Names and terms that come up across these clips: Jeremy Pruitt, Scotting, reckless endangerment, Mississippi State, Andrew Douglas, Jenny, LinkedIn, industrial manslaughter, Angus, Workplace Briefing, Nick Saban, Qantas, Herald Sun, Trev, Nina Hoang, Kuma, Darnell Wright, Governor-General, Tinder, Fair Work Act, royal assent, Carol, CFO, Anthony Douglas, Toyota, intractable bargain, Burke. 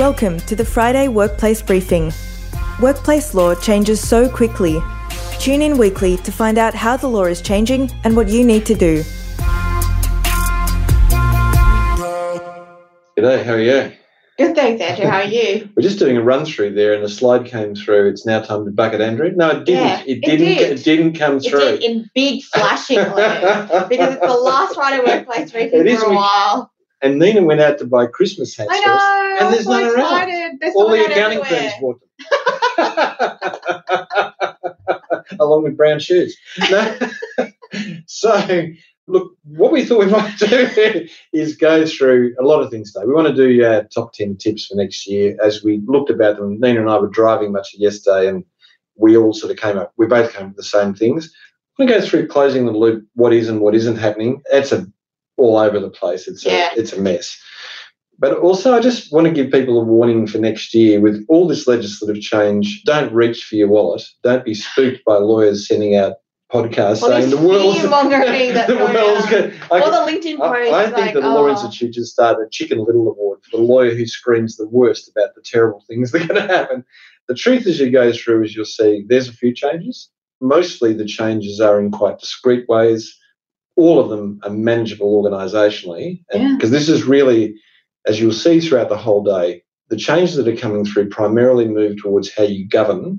Welcome to the Friday Workplace Briefing. Workplace law changes so quickly. Tune in weekly to find out how the law is changing and what you need to do. G'day, how are you? Good, thanks, Andrew. How are you? We're just doing a run-through there and a slide came through. It's now time to bucket Andrew. No, it didn't. Yeah, it didn't come through. It did in big flashing light because it's the last Friday Workplace Briefing for a while. And Nina went out to buy Christmas hats for us, and there's none around. All the accounting firms bought them, along with brown shoes. No. So, look, what we thought we might do is go through a lot of things today. We want to do top 10 tips for next year. As we looked about them, Nina and I were driving much of yesterday, and we all sort of we both came up with the same things. I'm going to go through closing the loop, what is and what isn't happening. That's all over the place. It's a mess. But also I just want to give people a warning for next year. With all this legislative change, don't reach for your wallet. Don't be spooked by lawyers sending out podcasts saying the world's going. Or the LinkedIn posts. I think the Law Institute just started a Chicken Little Award for the lawyer who screams the worst about the terrible things that are going to happen. The truth as you go through is you'll see there's a few changes. Mostly the changes are in quite discreet ways. All of them are manageable organisationally, because this is really, as you'll see throughout the whole day, the changes that are coming through primarily move towards how you govern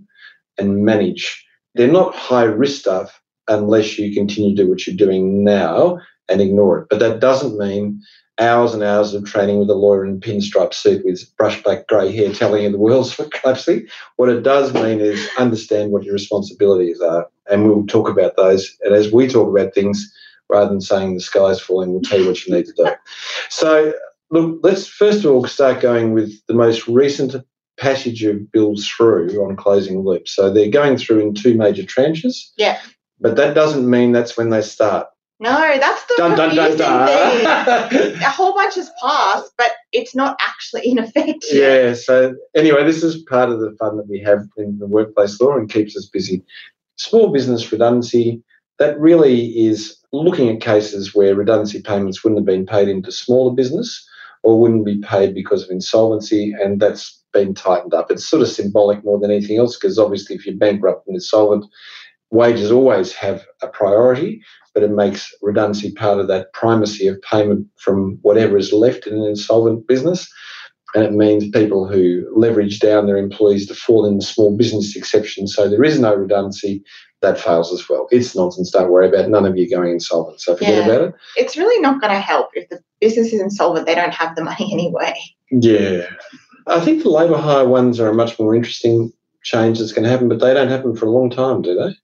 and manage. They're not high-risk stuff unless you continue to do what you're doing now and ignore it. But that doesn't mean hours and hours of training with a lawyer in pinstripe suit with brushed back grey hair telling you the world's collapsing. What it does mean is understand what your responsibilities are, and we'll talk about those. And as we talk about things, rather than saying the sky's falling, we'll tell you what you need to do. So, look, let's first of all start going with the most recent passage of bills through on closing loop. So they're going through in two major tranches. Yeah. But that doesn't mean that's when they start. No, that's the confusing thing. A whole bunch has passed, but it's not actually in effect yet. Yeah, so anyway, this is part of the fun that we have in the workplace law and keeps us busy. Small business redundancy, that really is looking at cases where redundancy payments wouldn't have been paid into smaller business or wouldn't be paid because of insolvency, and that's been tightened up. It's sort of symbolic more than anything else because obviously if you're bankrupt and insolvent, wages always have a priority, but it makes redundancy part of that primacy of payment from whatever is left in an insolvent business, and it means people who leverage down their employees to fall in the small business exception, so there is no redundancy. That fails as well. It's nonsense. Don't worry about it. None of you going insolvent, so forget about it. It's really not going to help. If the business is insolvent, they don't have the money anyway. Yeah. I think the labour hire ones are a much more interesting change that's going to happen, but they don't happen for a long time, do they?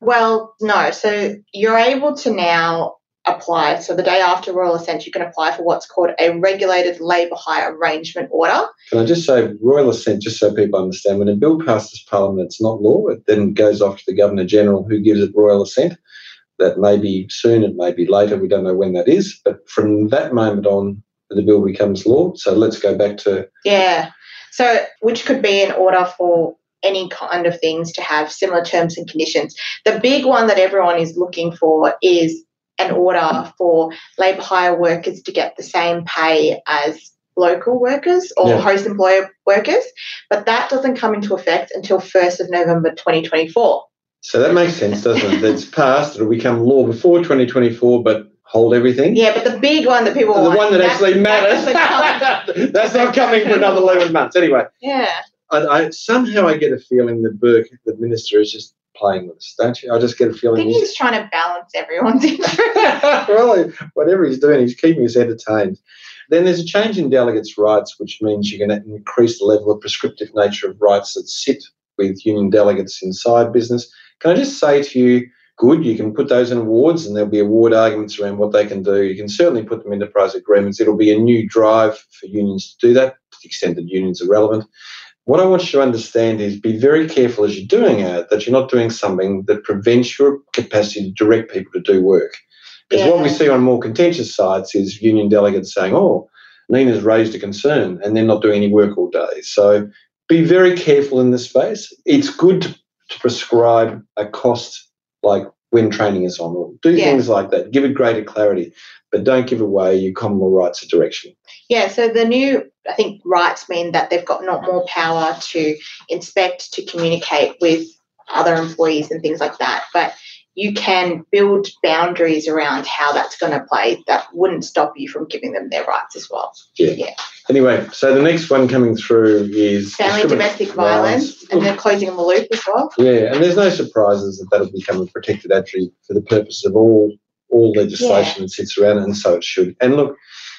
Well, no. So you're able to now apply. So the day after royal assent, you can apply for what's called a regulated labour hire arrangement order. Can I just say royal assent, just so people understand, when a bill passes Parliament, it's not law. It then goes off to the Governor-General who gives it royal assent. That may be soon, it may be later, we don't know when that is. But from that moment on, the bill becomes law. So let's go back to... Yeah, so which could be an order for any kind of things to have similar terms and conditions. The big one that everyone is looking for is an order for labour hire workers to get the same pay as local workers or host employer workers, but that doesn't come into effect until 1st of November 2024. So that makes sense, doesn't it? It's passed, it'll become law before 2024, but hold everything. Yeah, but the big one that people want. The one that actually matters. That's not coming for another 11 months. Anyway. Yeah. I somehow get a feeling that Burke, the minister, is just playing with us, don't you? I just get a feeling. I think he's trying to balance everyone's interest. Really, whatever he's doing, he's keeping us entertained. Then there's a change in delegates' rights, which means you're going to increase the level of prescriptive nature of rights that sit with union delegates inside business. Can I just say to you, good, you can put those in awards and there'll be award arguments around what they can do. You can certainly put them into prize agreements. It'll be a new drive for unions to do that to the extent that unions are relevant. What I want you to understand is be very careful as you're doing it that you're not doing something that prevents your capacity to direct people to do work. Because what we see on more contentious sides is union delegates saying, oh, Nina's raised a concern, and they're not doing any work all day. So be very careful in this space. It's good to prescribe a cost like win training and so on, or do things like that. Give it greater clarity, but don't give away your common law rights of direction. Yeah, so the new, I think, rights mean that they've got more power to inspect, to communicate with other employees and things like that. But you can build boundaries around how that's going to play that wouldn't stop you from giving them their rights as well. Yeah. Anyway, so the next one coming through is family domestic violence, and then closing the loop as well. Yeah, and there's no surprises that that'll become a protected attribute for the purpose of all legislation that sits around it, and so it should. And look,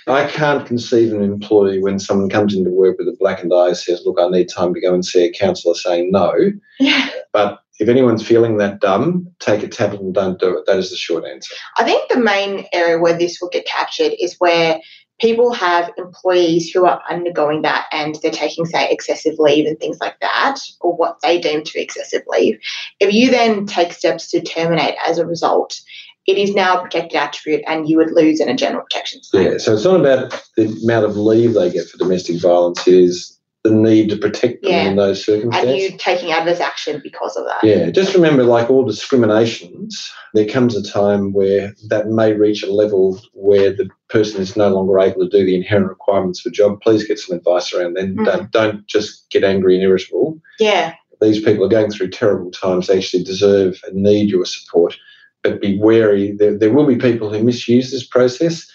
I can't conceive an employee when someone comes into work with a blackened eye and says, look, I need time to go and see a counsellor, saying no. Yeah. But if anyone's feeling that dumb, take a tablet and don't do it. That is the short answer. I think the main area where this will get captured is where people have employees who are undergoing that and they're taking, say, excessive leave and things like that, or what they deem to be excessive leave. If you then take steps to terminate as a result, it is now a protected attribute and you would lose in a general protection scheme. Yeah, so it's not about the amount of leave they get for domestic violence, it is the need to protect them in those circumstances. And you taking adverse action because of that. Yeah, just remember, like all discriminations, there comes a time where that may reach a level where the person is no longer able to do the inherent requirements for a job. Please get some advice around them. Don't just get angry and irritable. Yeah. These people are going through terrible times. They actually deserve and need your support. But be wary. There will be people who misuse this process.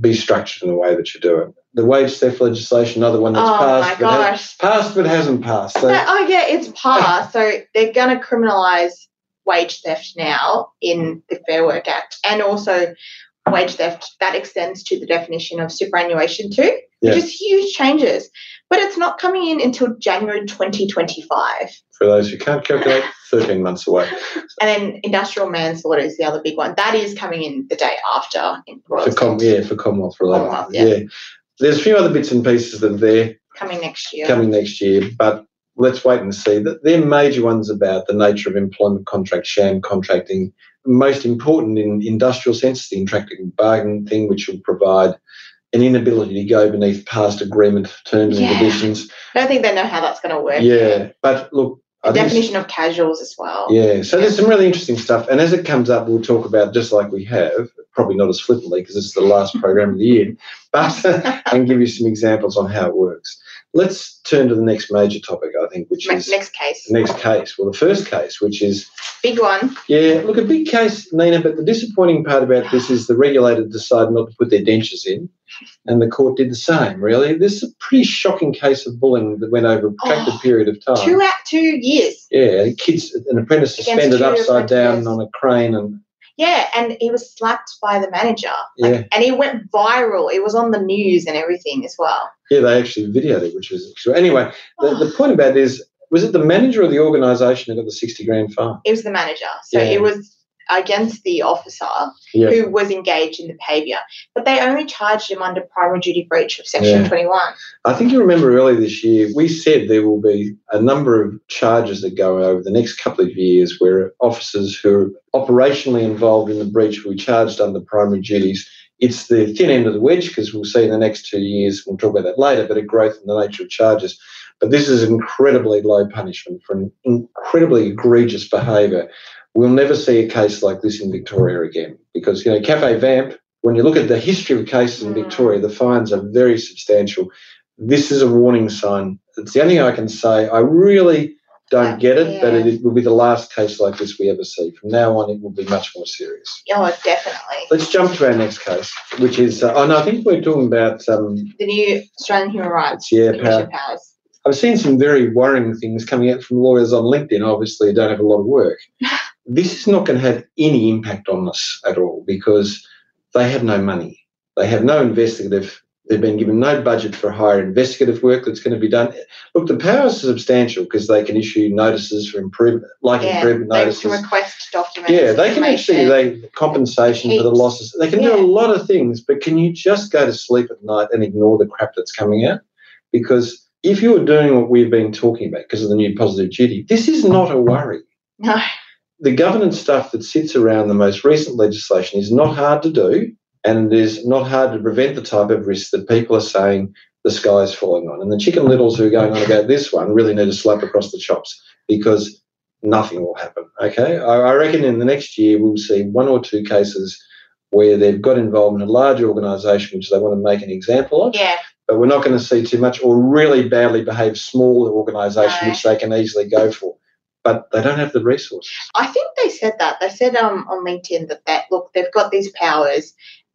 Be structured in the way that you do it. The wage theft legislation, another one that's passed but hasn't passed. So. It's passed. So they're going to criminalise wage theft now in the Fair Work Act, and also wage theft that extends to the definition of superannuation too, which is huge changes. But it's not coming in until January 2025. For those who can't calculate, 13 months away. So. And then industrial manslaughter is the other big one. That is coming in the day after. For Commonwealth related. Yeah. There's a few other bits and pieces that are there. Coming next year. But let's wait and see. They're major ones about the nature of employment contract, sham contracting. Most important in industrial sense, the intractable bargain thing, which will provide an inability to go beneath past agreement terms and conditions. I don't think they know how that's going to work. Yeah. But look, the definition of casuals as well. Yeah, so there's some really interesting stuff. And as it comes up, we'll talk about, just like we have, probably not as flippantly because it's the last program of the year, but and give you some examples on how it works. Let's turn to the next major topic, I think, which is... Next case. Well, the first case, which is... Big one. Yeah, look, a big case, Nina, but the disappointing part about this is the regulator decided not to put their dentures in, and the court did the same, really. This is a pretty shocking case of bullying that went over a protracted period of time. 2 years. Yeah, an apprentice suspended upside down on a crane and... Yeah, and he was slapped by the manager. And he went viral. It was on the news and everything as well. Yeah, they actually videoed it, which was extraordinary. Anyway, the point about it is, was it the manager or the organisation that got the $60,000 fine? It was the manager. So it was against the officer who was engaged in the behaviour. But they only charged him under primary duty breach of Section 21. I think you remember earlier this year, we said there will be a number of charges that go over the next couple of years where officers who are operationally involved in the breach will be charged under primary duties. It's the thin end of the wedge because we'll see in the next 2 years, we'll talk about that later, but a growth in the nature of charges. But this is incredibly low punishment for an incredibly egregious behaviour. We'll never see a case like this in Victoria again because, you know, Cafe Vamp, when you look at the history of cases in Victoria, the fines are very substantial. This is a warning sign. It's the only thing I can say. I really don't get it, but it will be the last case like this we ever see. From now on, it will be much more serious. Oh, definitely. Let's jump to our next case, which is, I think we're talking about... the new Australian Human Rights Commission powers. I've seen some very worrying things coming out from lawyers on LinkedIn, obviously who don't have a lot of work. This is not going to have any impact on us at all because they have no money. They have no investigative. They've been given no budget for higher investigative work that's going to be done. Look, the powers are substantial because they can issue notices for improvement, improvement notices. They can request documents. Yeah, they can actually compensation for the losses. They can do a lot of things, but can you just go to sleep at night and ignore the crap that's coming out? Because if you were doing what we've been talking about because of the new positive duty, this is not a worry. No. The governance stuff that sits around the most recent legislation is not hard to do, and it is not hard to prevent the type of risk that people are saying the sky is falling on. And the chicken littles who are going on about this one really need a slap across the chops because nothing will happen, okay? I reckon in the next year we'll see one or two cases where they've got involved in a large organisation which they want to make an example of. Yeah. But we're not going to see too much, or really badly behaved smaller organisation which they can easily go for. But they don't have the resources. I think they said that. They said on LinkedIn that, look, they've got these powers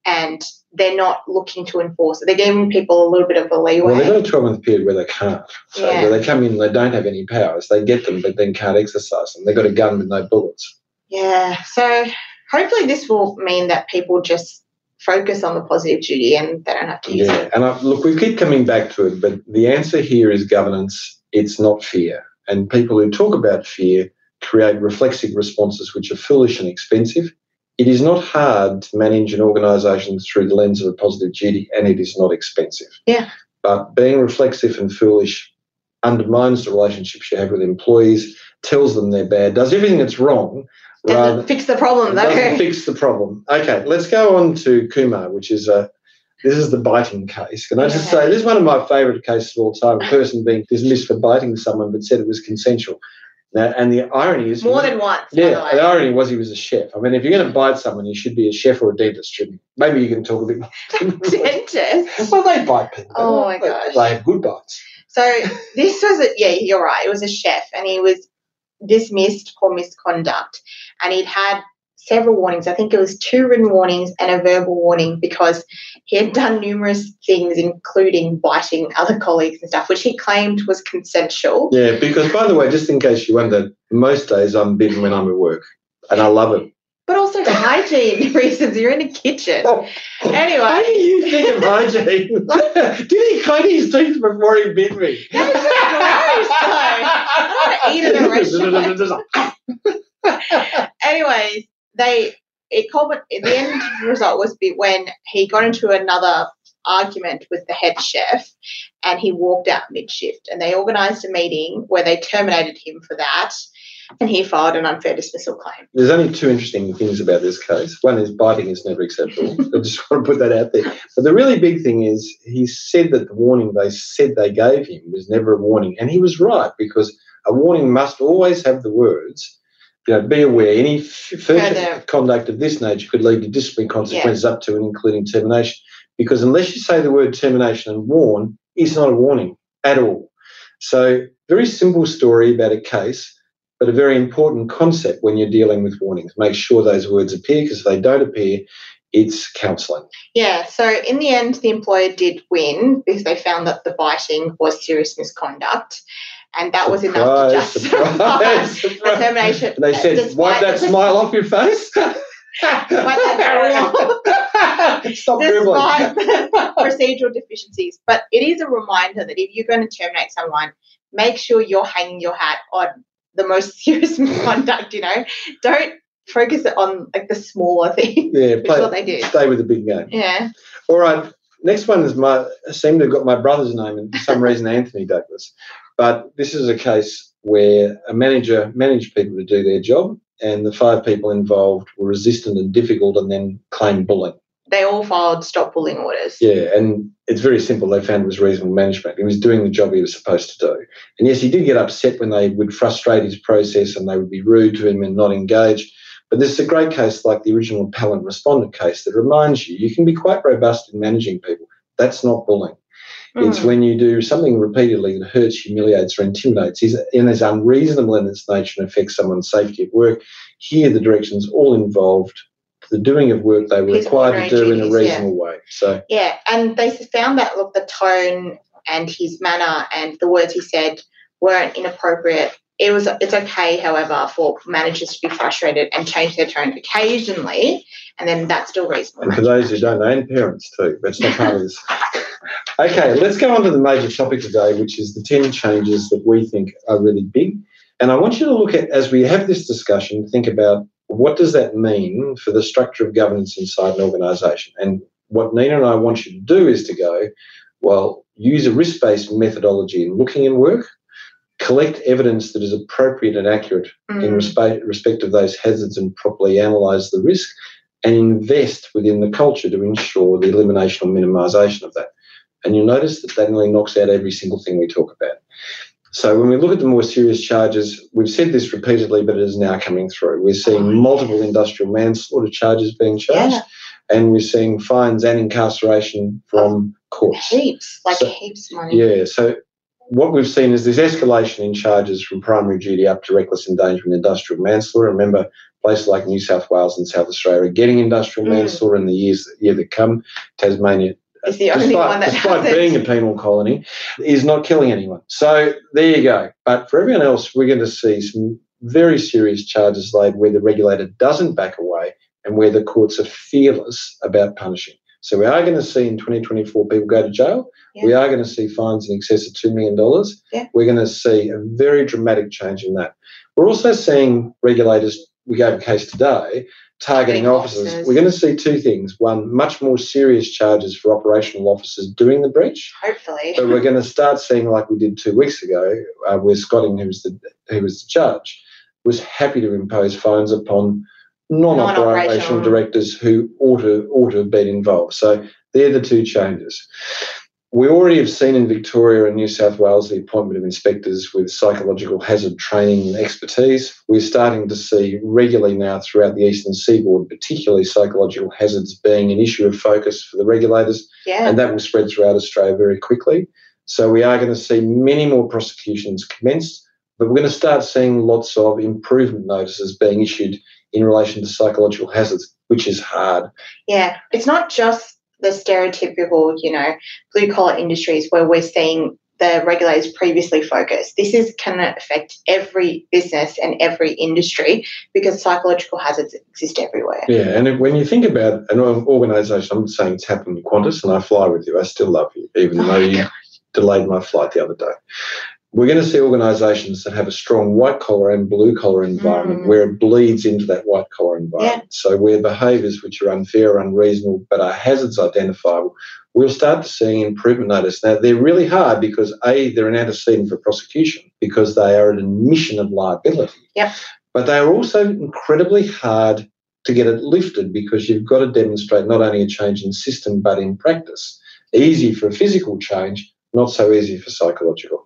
and they're not looking to enforce it. They're giving people a little bit of a leeway. Well, they've got a 12-month period where they can't. So yeah. Where they come in and they don't have any powers. They get them but then can't exercise them. They've got a gun with no bullets. Yeah. So hopefully this will mean that people just focus on the positive duty and they don't have to use it. And look, we keep coming back to it, but the answer here is governance. It's not fear. And people who talk about fear create reflexive responses which are foolish and expensive. It is not hard to manage an organisation through the lens of a positive duty, and it is not expensive. Yeah. But being reflexive and foolish undermines the relationships you have with employees, tells them they're bad, does everything that's wrong. Doesn't fix the problem, though. Doesn't fix the problem. Okay, let's go on to Kuma, which is a... This is the biting case. Can I just say, this is one of my favourite cases of all time, a person being dismissed for biting someone but said it was consensual. Now, and the irony is... More than once. Yeah, the irony was he was a chef. I mean, if you're going to bite someone, you should be a chef or a dentist, shouldn't you? Maybe you can talk a bit more. Dentist? Well, they bite people. Oh, my gosh. They have good bites. So this was... Yeah, you're right. It was a chef, and he was dismissed for misconduct, and he'd had... several warnings. I think it was 2 written warnings and a verbal warning because he had done numerous things, including biting other colleagues and stuff, which he claimed was consensual. Yeah, because, by the way, just in case you wonder, most days I'm bitten when I'm at work, and I love it. But also for hygiene reasons. You're in a kitchen. Oh. Anyway. How do you think of hygiene? Did he clean his teeth before he bit me? That was gross, though. I don't want to eat in a restaurant. Anyways. The end result was when he got into another argument with the head chef and he walked out mid-shift, and they organised a meeting where they terminated him for that, and he filed an unfair dismissal claim. There's only 2 interesting things about this case. One is biting is never acceptable. I just want to put that out there. But the really big thing is he said that the warning they said they gave him was never a warning, and he was right, because a warning must always have the words, you know, be aware any further conduct of this nature could lead to disciplinary consequences up to and including termination, because unless you say the word termination and warn, it's not a warning at all. So very simple story about a case, but a very important concept when you're dealing with warnings. Make sure those words appear, because if they don't appear, it's counselling. Yeah, so in the end, the employer did win because they found that the biting was serious misconduct. And that was enough to justify the termination. And they said, wipe that smile off your face. Wipe that smile off. Stop dribbling. Procedural deficiencies. But it is a reminder that if you're going to terminate someone, make sure you're hanging your hat on the most serious misconduct, you know. Don't focus on, like, the smaller things. Yeah, play, what they do. Stay with the big game. Yeah. All right. Next one is I seem to have got my brother's name, and for some reason, Anthony Douglas. But this is a case where a manager managed people to do their job, and the 5 people involved were resistant and difficult and then claimed bullying. They all filed stop bullying orders. Yeah, and it's very simple. They found it was reasonable management. He was doing the job he was supposed to do. And, yes, he did get upset when they would frustrate his process and they would be rude to him and not engage. But this is a great case, like the original appellant respondent case, that reminds you can be quite robust in managing people. That's not bullying. It's when you do something repeatedly that hurts, humiliates, or intimidates and is unreasonable in its nature and affects someone's safety at work. Here the directions all involved the doing of work they were required to do in a reasonable way. So yeah, and they found that, look, the tone and his manner and the words he said weren't inappropriate. It's okay, however, for managers to be frustrated and change their tone occasionally, and then that's still reasonable. And for those who don't know, and parents too, that's not part of this. Okay, let's go on to the major topic today, which is the 10 changes that we think are really big. And I want you to look at, as we have this discussion, think about what does that mean for the structure of governance inside an organisation. And what Nina and I want you to do is to go, well, use a risk-based methodology in looking in work, collect evidence that is appropriate and accurate in respect of those hazards and properly analyse the risk, and invest within the culture to ensure the elimination or minimisation of that. And you'll notice that that really knocks out every single thing we talk about. So when we look at the more serious charges, we've said this repeatedly, but it is now coming through. We're seeing multiple industrial manslaughter charges being charged, and we're seeing fines and incarceration from courts. Heaps of money. Yeah, so what we've seen is this escalation in charges from primary duty up to reckless endangerment, industrial manslaughter. Remember, places like New South Wales and South Australia are getting industrial manslaughter in the year that come. Tasmania, is the only one that despite being a penal colony, is not killing anyone. So there you go. But for everyone else, we're going to see some very serious charges laid where the regulator doesn't back away and where the courts are fearless about punishing. So we are going to see in 2024 people go to jail. Yeah. We are going to see fines in excess of $2 million. Yeah. We're going to see a very dramatic change in that. We're also seeing regulators, we gave a case today, targeting officers. We're going to see two things. One, much more serious charges for operational officers doing the breach. Hopefully. But we're going to start seeing, like we did 2 weeks ago, where Scotting, who was the judge, was happy to impose fines upon non-operational directors who ought to have been involved. So they're the two changes. We already have seen in Victoria and New South Wales the appointment of inspectors with psychological hazard training and expertise. We're starting to see regularly now throughout the eastern seaboard, particularly psychological hazards being an issue of focus for the regulators, and that will spread throughout Australia very quickly. So we are going to see many more prosecutions commenced, but we're going to start seeing lots of improvement notices being issued in relation to psychological hazards, which is hard. Yeah, it's not just the stereotypical, blue-collar industries where we're seeing the regulators previously focus. This is can affect every business and every industry because psychological hazards exist everywhere. Yeah, and when you think about an organisation, I'm saying it's happened in Qantas, and I fly with you. I still love you, even though you delayed my flight the other day. We're going to see organisations that have a strong white-collar and blue-collar environment where it bleeds into that white-collar environment. Yeah. So where behaviours which are unfair, unreasonable, but are hazards identifiable, we'll start seeing improvement notice. Now, they're really hard because, A, they're an antecedent for prosecution because they are an admission of liability. Yeah. But they are also incredibly hard to get it lifted because you've got to demonstrate not only a change in system but in practice. Easy for a physical change, not so easy for psychological.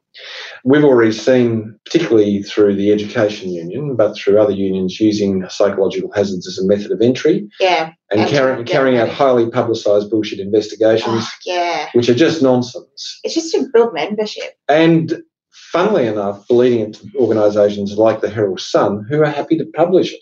We've already seen, particularly through the education union, but through other unions, using psychological hazards as a method of entry. Yeah. And carrying out highly publicised bullshit investigations, which are just nonsense. It's just to build membership. And funnily enough, bleeding into organisations like the Herald Sun, who are happy to publish it,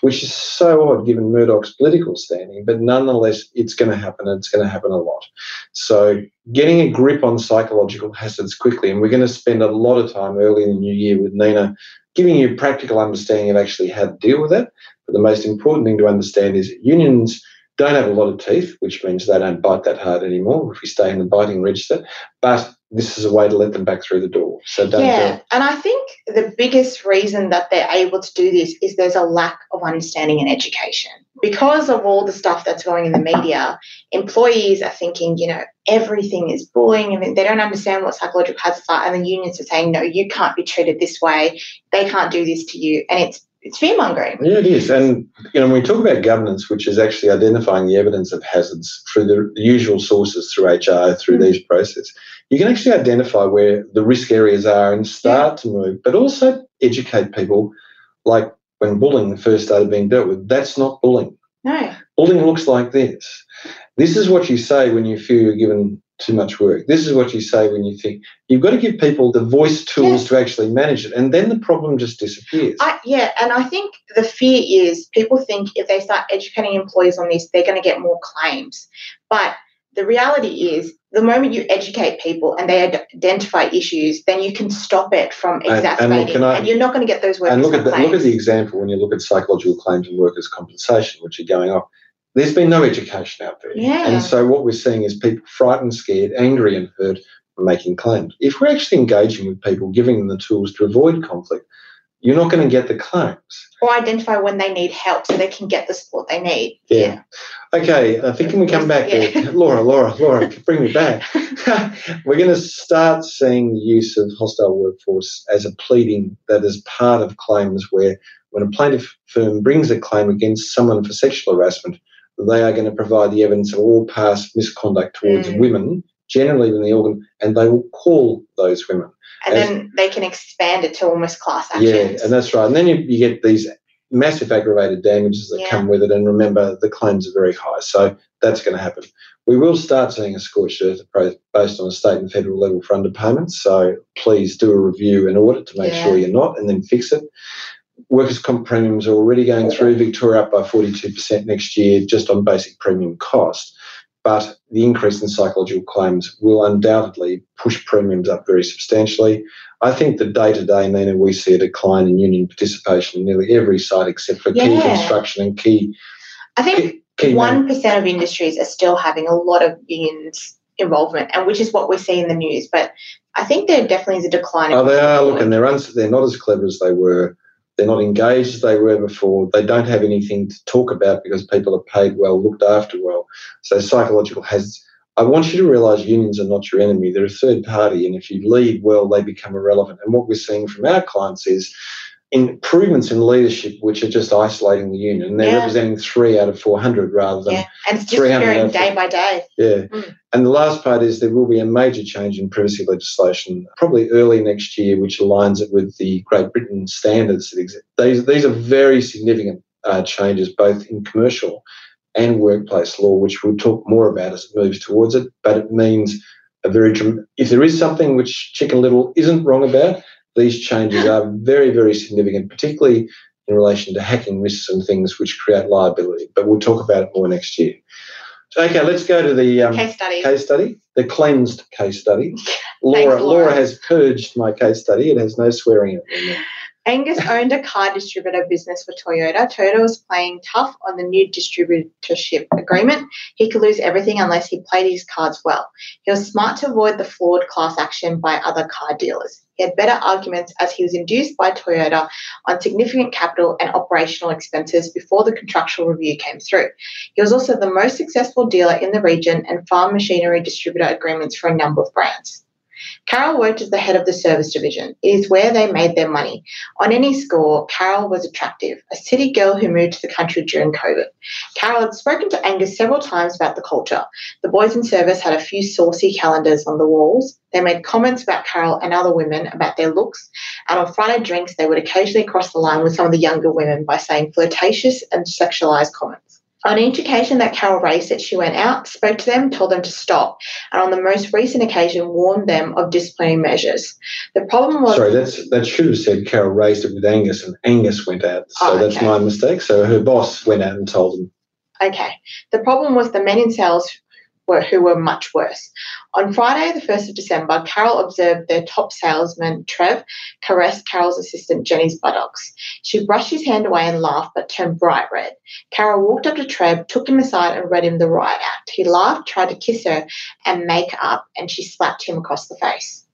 which is so odd given Murdoch's political standing, but nonetheless it's going to happen and it's going to happen a lot. So getting a grip on psychological hazards quickly, and we're going to spend a lot of time early in the new year with Nina giving you practical understanding of actually how to deal with it. But the most important thing to understand is that unions don't have a lot of teeth, which means they don't bite that hard anymore if we stay in the biting register, but this is a way to let them back through the door. So don't do it. And I think the biggest reason that they're able to do this is there's a lack of understanding and education. Because of all the stuff that's going in the media, employees are thinking, everything is bullying. I mean, they don't understand what psychological hazards are, and the unions are saying, no, you can't be treated this way. They can't do this to you. And it's fear-mongering. Yeah, it is. And, when we talk about governance, which is actually identifying the evidence of hazards through the usual sources, through HR, through these processes, you can actually identify where the risk areas are and start to move, but also educate people. Like when bullying first started being dealt with, that's not bullying. No. Bullying looks like this. This is what you say when you feel you're given too much work. This is what you say when you think. You've got to give people the voice tools to actually manage it, and then the problem just disappears. And I think the fear is people think if they start educating employees on this, they're going to get more claims. But the reality is the moment you educate people and they identify issues, then you can stop it from exacerbating, and you're not going to get those workers' claims. And look at the example when you look at psychological claims and workers' compensation, which are going off. There's been no education out there. Yeah. And so what we're seeing is people frightened, scared, angry and hurt for making claims. If we're actually engaging with people, giving them the tools to avoid conflict, you're not going to get the claims. Or identify when they need help so they can get the support they need. Yeah. Okay, I think when we come back, Laura, bring me back. We're going to start seeing the use of hostile workforce as a pleading that is part of claims where when a plaintiff firm brings a claim against someone for sexual harassment, they are going to provide the evidence of all past misconduct towards women generally than the organ, and they will call those women. And then they can expand it to almost class actions. Yeah, and that's right. And then you get these massive aggravated damages that come with it, and remember, the claims are very high, so that's going to happen. We will start seeing a scorched earth approach based on a state and federal level for underpayments, so please do a review and audit to make sure you're not, and then fix it. Workers' comp premiums are already going through Victoria, up by 42% next year just on basic premium cost, but the increase in psychological claims will undoubtedly push premiums up very substantially. I think the day-to-day, Nina, we see a decline in union participation in nearly every site except for key construction and key... I think 1% of industries are still having a lot of unions involvement, and which is what we see in the news, but I think there definitely is a decline. Oh, they are. Look, and they're not as clever as they were. They're not engaged as they were before. They don't have anything to talk about because people are paid well, looked after well. So psychological hazards. I want you to realise unions are not your enemy. They're a third party, and if you lead well, they become irrelevant. And what we're seeing from our clients is improvements in leadership which are just isolating the union. They're representing 3 out of 400 rather than 300. And it's just varying day by day. Yeah. Mm. And the last part is there will be a major change in privacy legislation probably early next year, which aligns it with the Great Britain standards that exist. These are very significant changes both in commercial and workplace law, which we'll talk more about as it moves towards it, but it means a very – if there is something which Chicken Little isn't wrong about, these changes are very, very significant, particularly in relation to hacking risks and things which create liability, but we'll talk about it more next year. So, okay, let's go to the case study, the cleansed case study. Laura has purged my case study. It has no swearing in it. Angus owned a car distributor business for Toyota. Toyota was playing tough on the new distributorship agreement. He could lose everything unless he played his cards well. He was smart to avoid the flawed class action by other car dealers. He had better arguments as he was induced by Toyota on significant capital and operational expenses before the contractual review came through. He was also the most successful dealer in the region and farm machinery distributor agreements for a number of brands. Carol worked as the head of the service division. It is where they made their money. On any score, Carol was attractive, a city girl who moved to the country during COVID. Carol had spoken to Angus several times about the culture. The boys in service had a few saucy calendars on the walls. They made comments about Carol and other women about their looks, and on Friday drinks they would occasionally cross the line with some of the younger women by saying flirtatious and sexualized comments. On each occasion that Carol raised it, she went out, spoke to them, told them to stop, and on the most recent occasion warned them of disciplinary measures. The problem was... Sorry, that should have said Carol raised it with Angus and Angus went out, so that's my mistake. So her boss went out and told them. Okay. The problem was the men in sales who were much worse. On Friday, the 1st of December, Carol observed their top salesman, Trev, caress Carol's assistant, Jenny's buttocks. She brushed his hand away and laughed, but turned bright red. Carol walked up to Trev, took him aside and read him the riot act. He laughed, tried to kiss her and make up, and she slapped him across the face.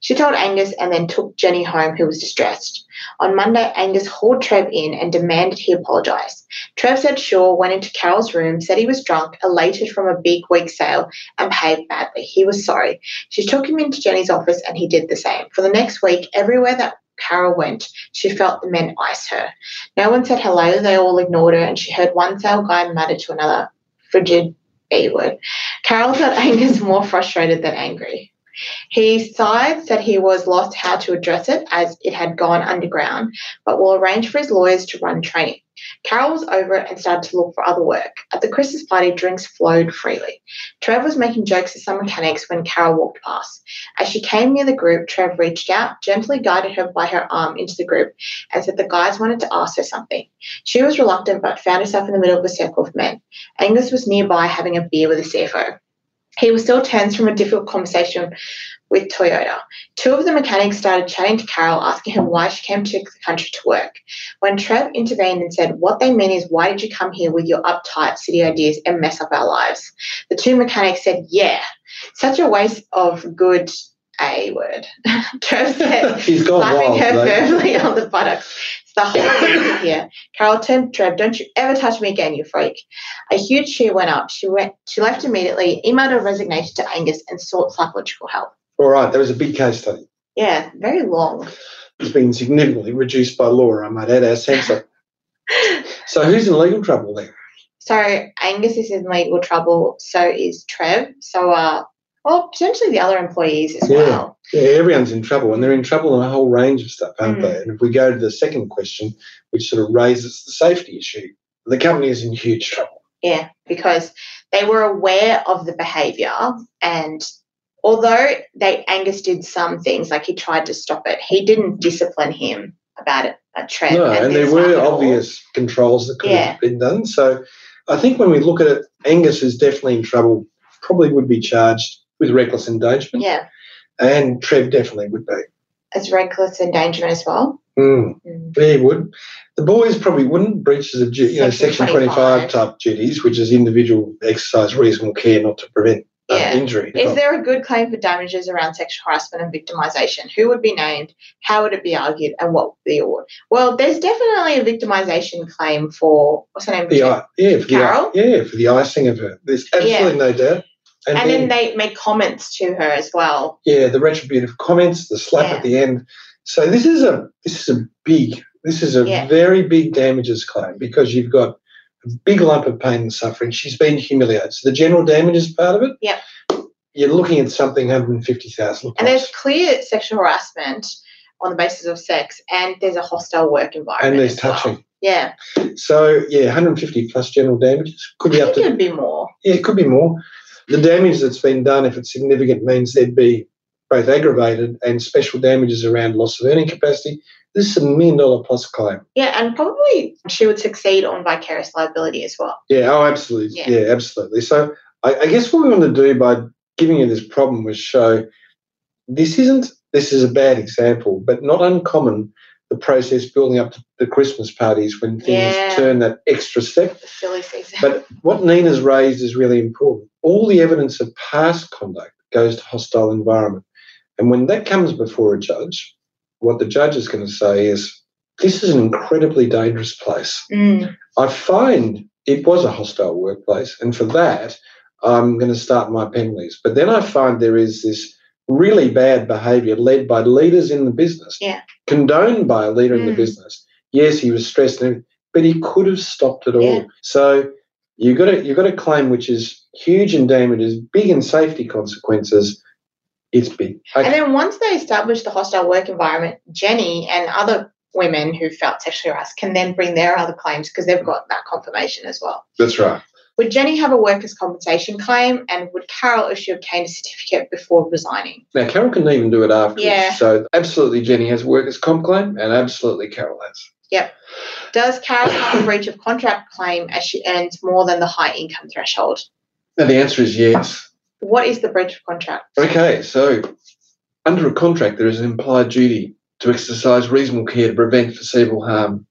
She told Angus and then took Jenny home, who was distressed. On Monday, Angus hauled Trev in and demanded he apologise. Trev said sure, went into Carol's room, said he was drunk, elated from a big week sale and behaved badly. He was sorry. She took him into Jenny's office and he did the same. For the next week, everywhere that Carol went, she felt the men ice her. No one said hello. They all ignored her, and she heard one sale guy mutter to another, frigid A-word. Carol felt Angus more frustrated than angry. He sighed, said he was lost how to address it as it had gone underground, but will arrange for his lawyers to run training. Carol was over it and started to look for other work. At the Christmas party, drinks flowed freely. Trev was making jokes to some mechanics when Carol walked past. As she came near the group, Trev reached out, gently guided her by her arm into the group and said the guys wanted to ask her something. She was reluctant but found herself in the middle of a circle of men. Angus was nearby having a beer with the CFO. He was still tense from a difficult conversation with Toyota. Two of the mechanics started chatting to Carol, asking her why she came to the country to work. When Trev intervened and said, what they mean is, why did you come here with your uptight city ideas and mess up our lives? The two mechanics said, yeah, such a waste of good A-word. Trev said, slapping her firmly on the buttocks. The whole thing here. Carol turned to Trev, don't you ever touch me again, you freak. A huge cheer went up. She left immediately, emailed a resignation to Angus and sought psychological help. All right, that was a big case study. Yeah, very long. It's been significantly reduced by Laura, I might add, our censor. So who's in legal trouble there? So Angus is in legal trouble, so is Trev, so are Well, potentially the other employees as well. Yeah, everyone's in trouble, and they're in trouble in a whole range of stuff, aren't they? And if we go to the second question, which sort of raises the safety issue, the company is in huge trouble. Yeah, because they were aware of the behaviour, and although Angus did some things, like he tried to stop it, he didn't discipline him about it. No, and there were obvious controls that could have been done. So I think when we look at it, Angus is definitely in trouble, probably would be charged with reckless endangerment. Yeah. And Trev definitely would be. As reckless endangerment as well? Yeah, he would. The boys probably wouldn't. Breaches of duty, Section 25 type duties, which is individual exercise reasonable care not to prevent injury. Is there a good claim for damages around sexual harassment and victimisation? Who would be named? How would it be argued? And what would be the award? Well, there's definitely a victimisation claim for, what's her name? For Carol. For the icing of her. There's absolutely no doubt. And then they make comments to her as well. Yeah, the retributive comments, the slap at the end. So this is a very big damages claim, because you've got a big lump of pain and suffering. She's been humiliated. So the general damages part of it, you're looking at something $150,000. And there's clear sexual harassment on the basis of sex, and there's a hostile work environment. And there's touching. Well. Yeah. So, $150 plus general damages. Could be up to. It would be more. Yeah, it could be more. The damage that's been done, if it's significant, means there'd be both aggravated and special damages around loss of earning capacity. This is a $1 million plus claim. Yeah, and probably she would succeed on vicarious liability as well. Yeah, oh, absolutely. Yeah, absolutely. So I guess what we want to do by giving you this problem was show this is a bad example, but not uncommon, the process building up to the Christmas parties when things turn that extra step. Silly season. But what Nina's raised is really important. All the evidence of past conduct goes to hostile environment. And when that comes before a judge, what the judge is going to say is, this is an incredibly dangerous place. I find it was a hostile workplace, and for that I'm going to start my penalties. But then I find there is this really bad behaviour led by leaders in the business, condoned by a leader in the business. Yes, he was stressed, but he could have stopped it all. So you've got a claim which is huge in damages, big in safety consequences. It's big. Okay. And then once they establish the hostile work environment, Jenny and other women who felt sexually harassed can then bring their other claims because they've got that confirmation as well. That's right. Would Jenny have a workers' compensation claim, and would Carol issue a Qantas certificate before resigning? Now, Carol can even do it afterwards. Yeah. So absolutely Jenny has a workers' comp claim, and absolutely Carol has. Yep. Does Carol have a breach of contract claim as she earns more than the high income threshold? Now, the answer is yes. What is the breach of contract? Okay, so under a contract there is an implied duty to exercise reasonable care to prevent foreseeable harm.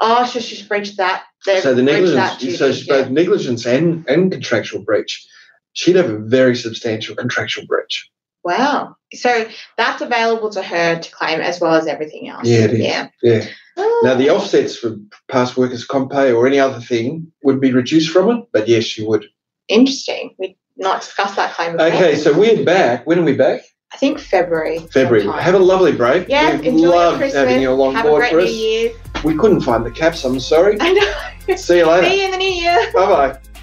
Oh, so she's breached that. So the negligence, she's both negligence and contractual breach. She'd have a very substantial contractual breach. Wow. So that's available to her to claim as well as everything else. Yeah, it is. Yeah. Oh. Now, the offsets for past workers' comp pay or any other thing would be reduced from it, but, yes, she would. Interesting. We'd not discuss that claim before. Okay, so we're back. When are we back? I think February. Sometime. Have a lovely break. Yeah, we loved having you along board for us. Have a great New Year. We couldn't find the caps, I'm sorry. I know. See you later. See you in the new year. Bye-bye.